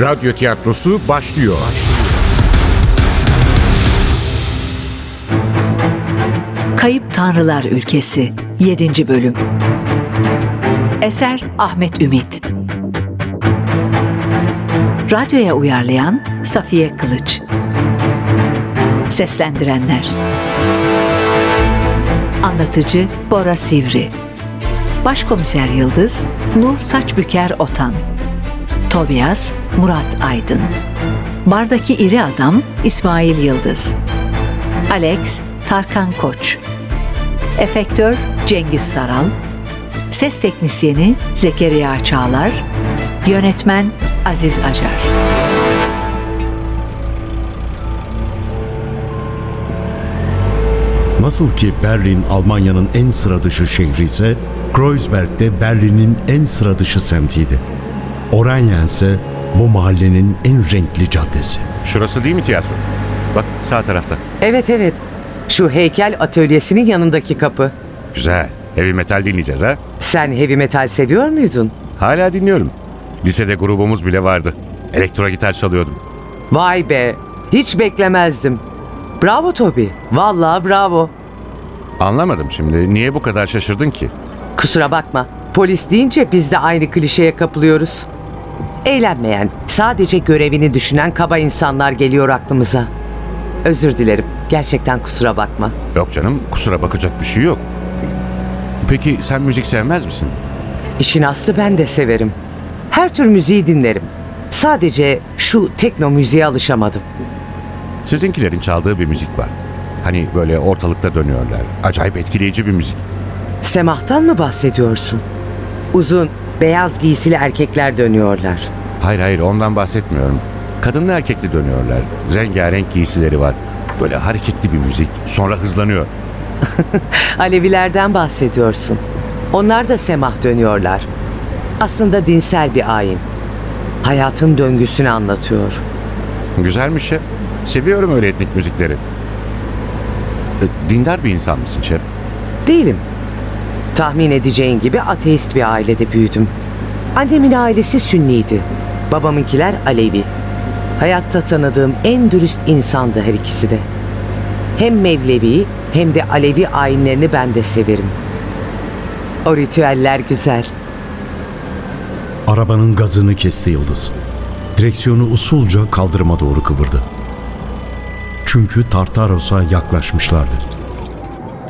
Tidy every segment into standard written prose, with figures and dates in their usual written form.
Radyo tiyatrosu başlıyor. Kayıp Tanrılar Ülkesi 7. Bölüm. Eser Ahmet Ümit. Radyoya uyarlayan Safiye Kılıç. Seslendirenler: Anlatıcı Bora Sivri, Başkomiser Yıldız, Nur Saçbüker Otan, Tobias, Murat Aydın, Bardaki İri Adam, İsmail Yıldız, Alex, Tarkan Koç, Efektör Cengiz Saral, Ses Teknisyeni Zekeriya Çağlar, Yönetmen Aziz Acar. Nasıl ki Berlin Almanya'nın en sıradışı şehri ise, Kreuzberg de Berlin'in en sıradışı semtiydi. Oranyen ise bu mahallenin en renkli caddesi. Şurası değil mi tiyatro? Bak, sağ tarafta. Evet. Şu heykel atölyesinin yanındaki kapı. Güzel. Heavy metal dinleyeceğiz ha? Sen heavy metal seviyor muydun? Hala dinliyorum. Lisede grubumuz bile vardı. Elektro gitar çalıyordum. Vay be! Hiç beklemezdim. Bravo Toby. Vallahi bravo. Anlamadım şimdi. Niye bu kadar şaşırdın ki? Kusura bakma. Polis deyince biz de aynı klişeye kapılıyoruz. Eğlenmeyen, sadece görevini düşünen kaba insanlar geliyor aklımıza. Özür dilerim. Gerçekten kusura bakma. Yok canım. Kusura bakacak bir şey yok. Peki sen müzik sevmez misin? İşin aslı ben de severim. Her tür müziği dinlerim. Sadece şu tekno müziğe alışamadım. Sizinkilerin çaldığı bir müzik var. Hani böyle ortalıkta dönüyorlar. Acayip etkileyici bir müzik. Semahtan mı bahsediyorsun? Uzun, beyaz giysili erkekler dönüyorlar. Hayır, ondan bahsetmiyorum. Kadınlı erkekli dönüyorlar. Rengarenk giysileri var. Böyle hareketli bir müzik. Sonra hızlanıyor. Alevilerden bahsediyorsun. Onlar da semah dönüyorlar. Aslında dinsel bir ayin. Hayatın döngüsünü anlatıyor. Güzelmiş şef. Seviyorum öyle etnik müzikleri. Dindar bir insan mısın şef? Değilim. Tahmin edeceğin gibi ateist bir ailede büyüdüm. Annemin ailesi Sünniydi. Babamınkiler Alevi. Hayatta tanıdığım en dürüst insandı her ikisi de. Hem Mevlevi hem de Alevi ayinlerini ben de severim. O ritüeller güzel. Arabanın gazını kesti Yıldız. Direksiyonu usulca kaldırıma doğru kıvırdı. Çünkü Tartaros'a yaklaşmışlardı.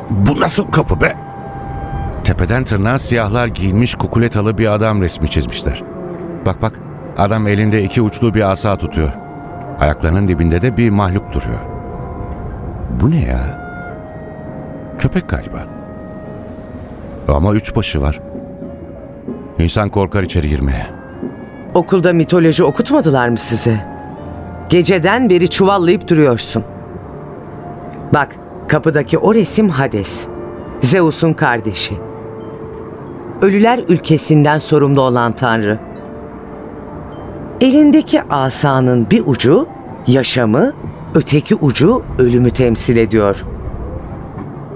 Bu nasıl kapı be? Tepeden tırnağa siyahlar giyinmiş kukuletalı bir adam resmi çizmişler. Bak, adam elinde iki uçlu bir asa tutuyor. Ayaklarının dibinde de bir mahluk duruyor. Bu ne ya? Köpek galiba. Ama üç başı var. İnsan korkar içeri girmeye. Okulda mitoloji okutmadılar mı size? Geceden beri çuvallayıp duruyorsun. Bak, kapıdaki o resim Hades. Zeus'un kardeşi. Ölüler ülkesinden sorumlu olan tanrı. Elindeki asanın bir ucu yaşamı, öteki ucu ölümü temsil ediyor.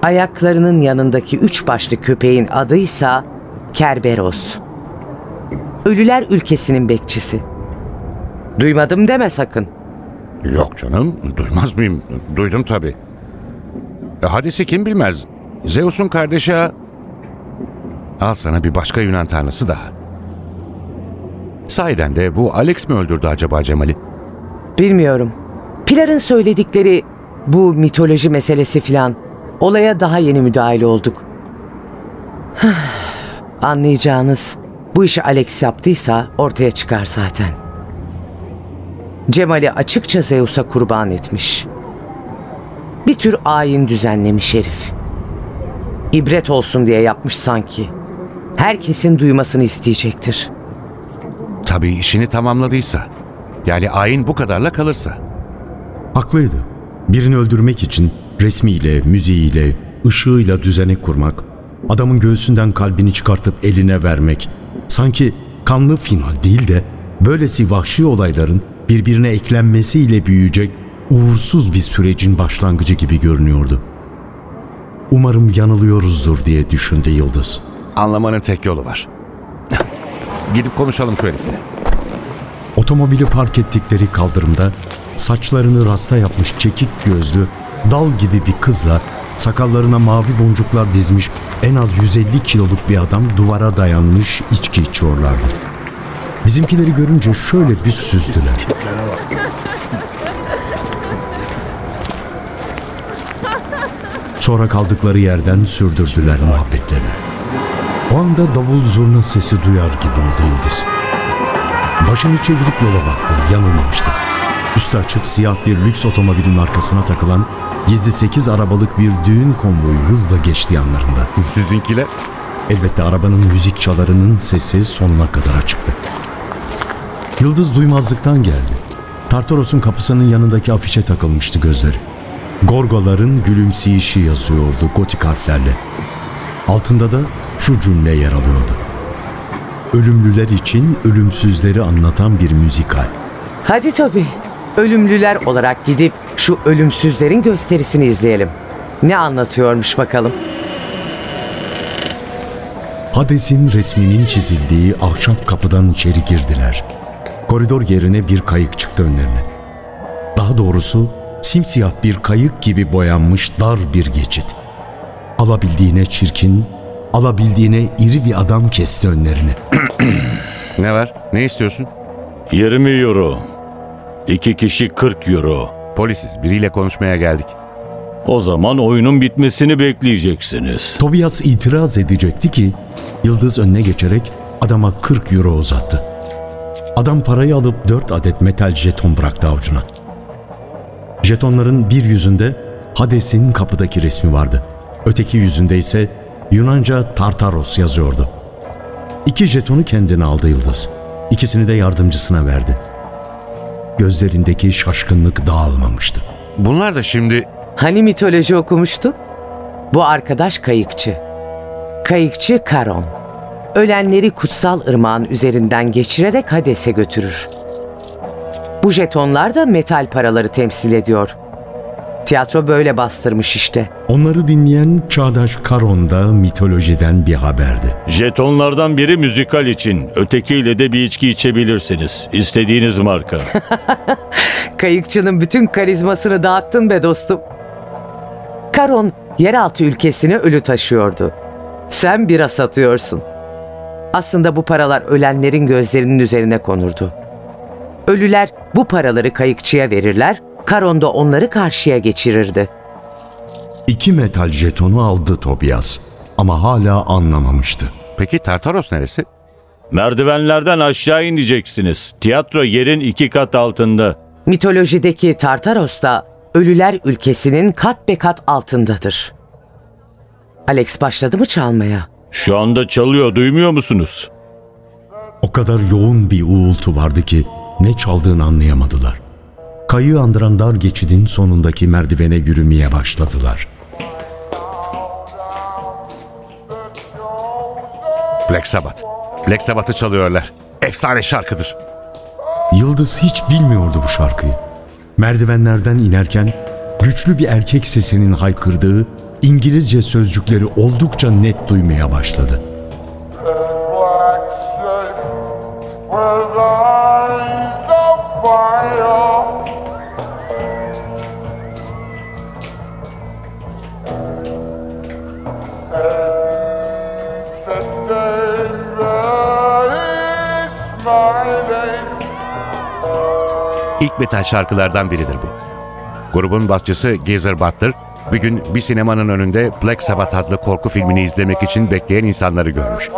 Ayaklarının yanındaki üç başlı köpeğin adıysa Kerberos. Ölüler ülkesinin bekçisi. Duymadım deme sakın. Yok canım, duymaz mıyım? Duydum tabii. Hades'i kim bilmez? Zeus'un kardeşi ha. Al sana bir başka Yunan tanrısı daha. Sahiden de bu Alex mi öldürdü acaba Cemal'i? Bilmiyorum. Pilar'ın söyledikleri bu mitoloji meselesi filan. Olaya daha yeni müdahale olduk. Anlayacağınız, bu işi Alex yaptıysa ortaya çıkar zaten. Cemal'i açıkça Zeus'a kurban etmiş. Bir tür ayin düzenlemiş herif. İbret olsun diye yapmış sanki. Herkesin duymasını isteyecektir. Tabii işini tamamladıysa. Yani ayin bu kadarla kalırsa. Haklıydı. Birini öldürmek için resmiyle, müziğiyle, ışığıyla düzenek kurmak, adamın göğsünden kalbini çıkartıp eline vermek, sanki kanlı final değil de böylesi vahşi olayların birbirine eklenmesiyle büyüyecek uğursuz bir sürecin başlangıcı gibi görünüyordu. Umarım yanılıyoruzdur diye düşündü Yıldız. Anlamanın tek yolu var. Gidip konuşalım şu herifle. O Otomobili park ettikleri kaldırımda saçlarını rasta yapmış çekik gözlü, dal gibi bir kızla sakallarına mavi boncuklar dizmiş en az 150 kiloluk bir adam duvara dayanmış içki içiyorlardı. Bizimkileri görünce şöyle bir süzdüler. Sonra kaldıkları yerden sürdürdüler muhabbetlerini. O anda davul zurna sesi duyar gibi oldu Yıldız. Başını çevirip yola baktı, yanılmamıştı. Üstü açık siyah bir lüks otomobilin arkasına takılan 7-8 arabalık bir düğün konvoyu hızla geçti yanlarında. Sizinkiler? Elbette arabanın müzik çalarının sesi sonuna kadar açıktı. Yıldız duymazlıktan geldi. Tartaros'un kapısının yanındaki afişe takılmıştı gözleri. Gorgaların gülümseyişi yazıyordu gotik harflerle. Altında da şu cümle yer alıyordu. Ölümlüler için ölümsüzleri anlatan bir müzikal. Hadi tabii. Ölümlüler olarak gidip şu ölümsüzlerin gösterisini izleyelim. Ne anlatıyormuş bakalım. Hades'in resminin çizildiği ahşap kapıdan içeri girdiler. Koridor yerine bir kayık çıktı önlerine. Daha doğrusu simsiyah bir kayık gibi boyanmış dar bir geçit. Alabildiğine çirkin, alabildiğine iri bir adam kesti önlerini. Ne var? Ne istiyorsun? 20 euro. 2 kişi 40 euro. Polisiz, biriyle konuşmaya geldik. O zaman oyunun bitmesini bekleyeceksiniz. Tobias itiraz edecekti ki Yıldız önüne geçerek adama 40 euro uzattı. Adam parayı alıp 4 adet metal jeton bıraktı avucuna. Jetonların bir yüzünde Hades'in kapıdaki resmi vardı. Öteki yüzünde ise Yunanca Tartaros yazıyordu. 2 jetonu kendine aldı Yıldız. İkisini de yardımcısına verdi. Gözlerindeki şaşkınlık dağılmamıştı. Bunlar da şimdi... Hani mitoloji okumuştun? Bu arkadaş kayıkçı. Kayıkçı Karon. Ölenleri kutsal ırmağın üzerinden geçirerek Hades'e götürür. Bu jetonlar da metal paraları temsil ediyor. Tiyatro böyle bastırmış işte. Onları dinleyen çağdaş Karon da mitolojiden bir haberdi. Jetonlardan biri müzikal için, ötekiyle de bir içki içebilirsiniz. İstediğiniz marka. Kayıkçının bütün karizmasını dağıttın be dostum. Karon yeraltı ülkesine ölü taşıyordu. Sen bira satıyorsun. Aslında bu paralar ölenlerin gözlerinin üzerine konurdu. Ölüler bu paraları kayıkçıya verirler, Karon da onları karşıya geçirirdi. 2 metal jetonu aldı Tobias ama hala anlamamıştı. Peki Tartaros neresi? Merdivenlerden aşağı ineceksiniz. Tiyatro yerin 2 kat altında. Mitolojideki Tartaros da ölüler ülkesinin kat be kat altındadır. Alex başladı mı çalmaya? Şu anda çalıyor, duymuyor musunuz? O kadar yoğun bir uğultu vardı ki ne çaldığını anlayamadılar. Kayığı andıran dar geçidin sonundaki merdivene yürümeye başladılar. Black Sabbath. Black Sabbath'ı çalıyorlar. Efsane şarkıdır. Yıldız hiç bilmiyordu bu şarkıyı. Merdivenlerden inerken güçlü bir erkek sesinin haykırdığı İngilizce sözcükleri oldukça net duymaya başladı. İlk metal şarkılardan biridir bu. Grubun basçısı Geezer Butler bir gün bir sinemanın önünde Black Sabbath adlı korku filmini izlemek için bekleyen insanları görmüş.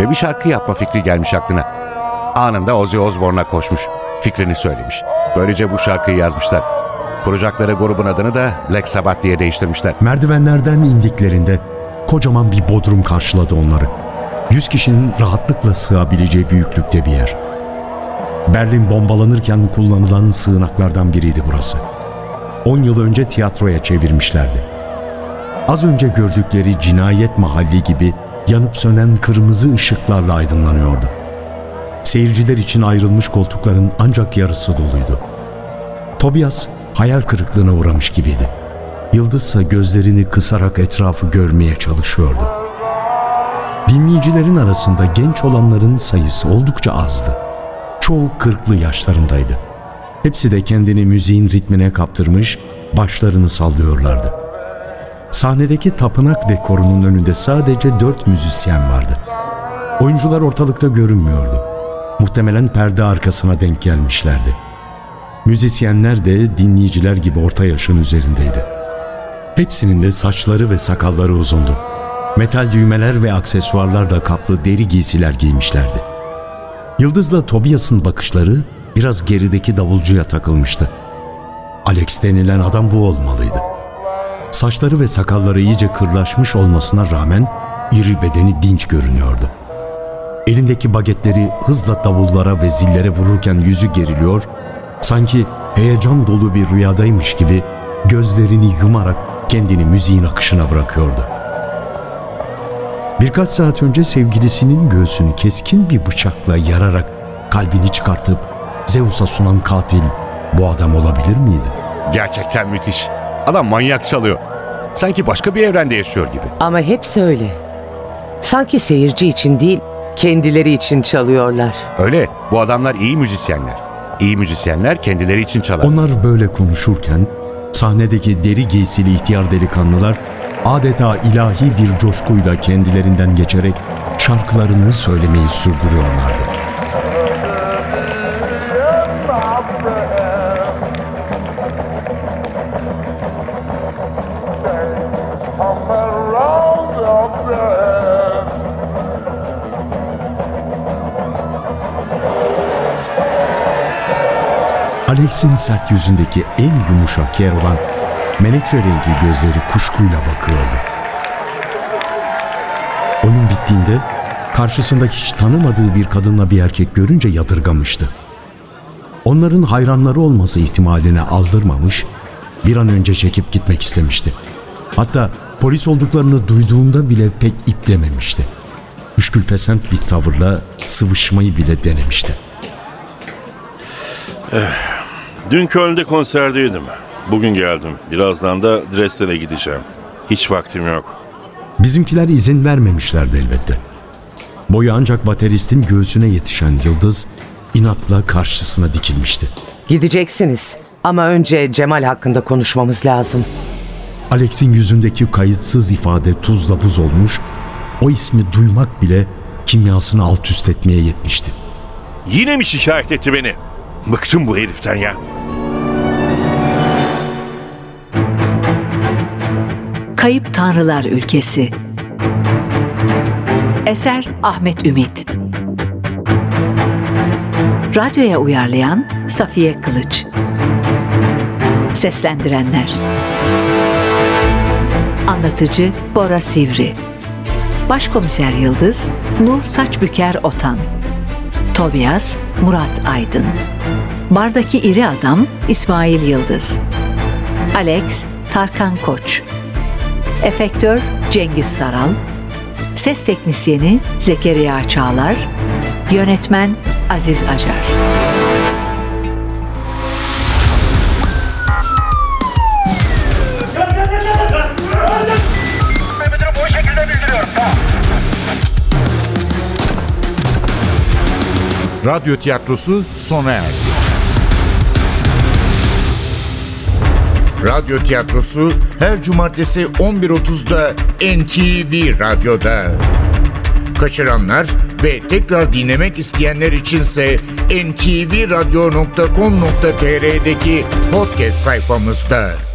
Ve bir şarkı yapma fikri gelmiş aklına. Anında Ozzy Osbourne'a koşmuş. Fikrini söylemiş. Böylece bu şarkıyı yazmışlar. Kuracakları grubun adını da Black Sabbath diye değiştirmişler. Merdivenlerden indiklerinde kocaman bir bodrum karşıladı onları. 100 kişinin rahatlıkla sığabileceği büyüklükte bir yer. Berlin bombalanırken kullanılan sığınaklardan biriydi burası. 10 yıl önce tiyatroya çevirmişlerdi. Az önce gördükleri cinayet mahalli gibi yanıp sönen kırmızı ışıklarla aydınlanıyordu. Seyirciler için ayrılmış koltukların ancak yarısı doluydu. Tobias hayal kırıklığına uğramış gibiydi. Yıldızsa gözlerini kısarak etrafı görmeye çalışıyordu. Dinleyicilerin arasında genç olanların sayısı oldukça azdı. çoğu 40'lı yaşlarındaydı. Hepsi de kendini müziğin ritmine kaptırmış, başlarını sallıyorlardı. Sahnedeki tapınak dekorunun önünde sadece 4 müzisyen vardı. Oyuncular ortalıkta görünmüyordu. Muhtemelen perde arkasına denk gelmişlerdi. Müzisyenler de dinleyiciler gibi orta yaşın üzerindeydi. Hepsinin de saçları ve sakalları uzundu. Metal düğmeler ve aksesuarlarla kaplı deri giysiler giymişlerdi. Yıldız'la Tobias'ın bakışları biraz gerideki davulcuya takılmıştı. Alex denilen adam bu olmalıydı. Saçları ve sakalları iyice kırlaşmış olmasına rağmen iri bedeni dinç görünüyordu. Elindeki bagetleri hızla davullara ve zillere vururken yüzü geriliyor, sanki heyecan dolu bir rüyadaymış gibi gözlerini yumarak kendini müziğin akışına bırakıyordu. Birkaç saat önce sevgilisinin göğsünü keskin bir bıçakla yararak kalbini çıkartıp Zeus'a sunan katil bu adam olabilir miydi? Gerçekten müthiş. Adam manyak çalıyor. Sanki başka bir evrende yaşıyor gibi. Ama hepsi öyle. Sanki seyirci için değil, kendileri için çalıyorlar. Öyle. Bu adamlar iyi müzisyenler. İyi müzisyenler kendileri için çalar. Onlar böyle konuşurken sahnedeki deri giysili ihtiyar delikanlılar adeta ilahi bir coşkuyla kendilerinden geçerek şarkılarını söylemeyi sürdürüyorlardı. Alex'in sert yüzündeki en yumuşak yer olan menekşe renkli gözleri kuşkuyla bakıyordu. Oyun bittiğinde karşısında hiç tanımadığı bir kadınla bir erkek görünce yadırgamıştı. Onların hayranları olması ihtimaline aldırmamış, bir an önce çekip gitmek istemişti. Hatta polis olduklarını duyduğunda bile pek iplememişti. Müşkülpesent bir tavırla sıvışmayı bile denemişti. Dün Köln'de konserdeydim. Bugün geldim. Birazdan da Dresden'e gideceğim. Hiç vaktim yok. Bizimkiler izin vermemişlerdi elbette. Boyu ancak bateristin göğsüne yetişen Yıldız inatla karşısına dikilmişti. Gideceksiniz ama önce Cemal hakkında konuşmamız lazım. Alex'in yüzündeki kayıtsız ifade tuzla buz olmuş, o ismi duymak bile kimyasını alt üst etmeye yetmişti. Yine mi şikayet etti beni? Bıktım bu heriften ya. Kayıp Tanrılar Ülkesi. Eser Ahmet Ümit. Radyoya uyarlayan Safiye Kılıç. Seslendirenler: Anlatıcı Bora Sivri, Başkomiser Yıldız Nur Saçbüker Otan, Tobias Murat Aydın, Bardaki İri Adam İsmail Yıldız, Alex Tarkan Koç, Efektör Cengiz Saral, Ses Teknisyeni Zekeriya Çağlar, Yönetmen Aziz Acar. Radyo tiyatrosu sona erdi. Radyo tiyatrosu her cumartesi 11.30'da NTV Radyo'da. Kaçıranlar ve tekrar dinlemek isteyenler içinse ntvradyo.com.tr'deki podcast sayfamızda.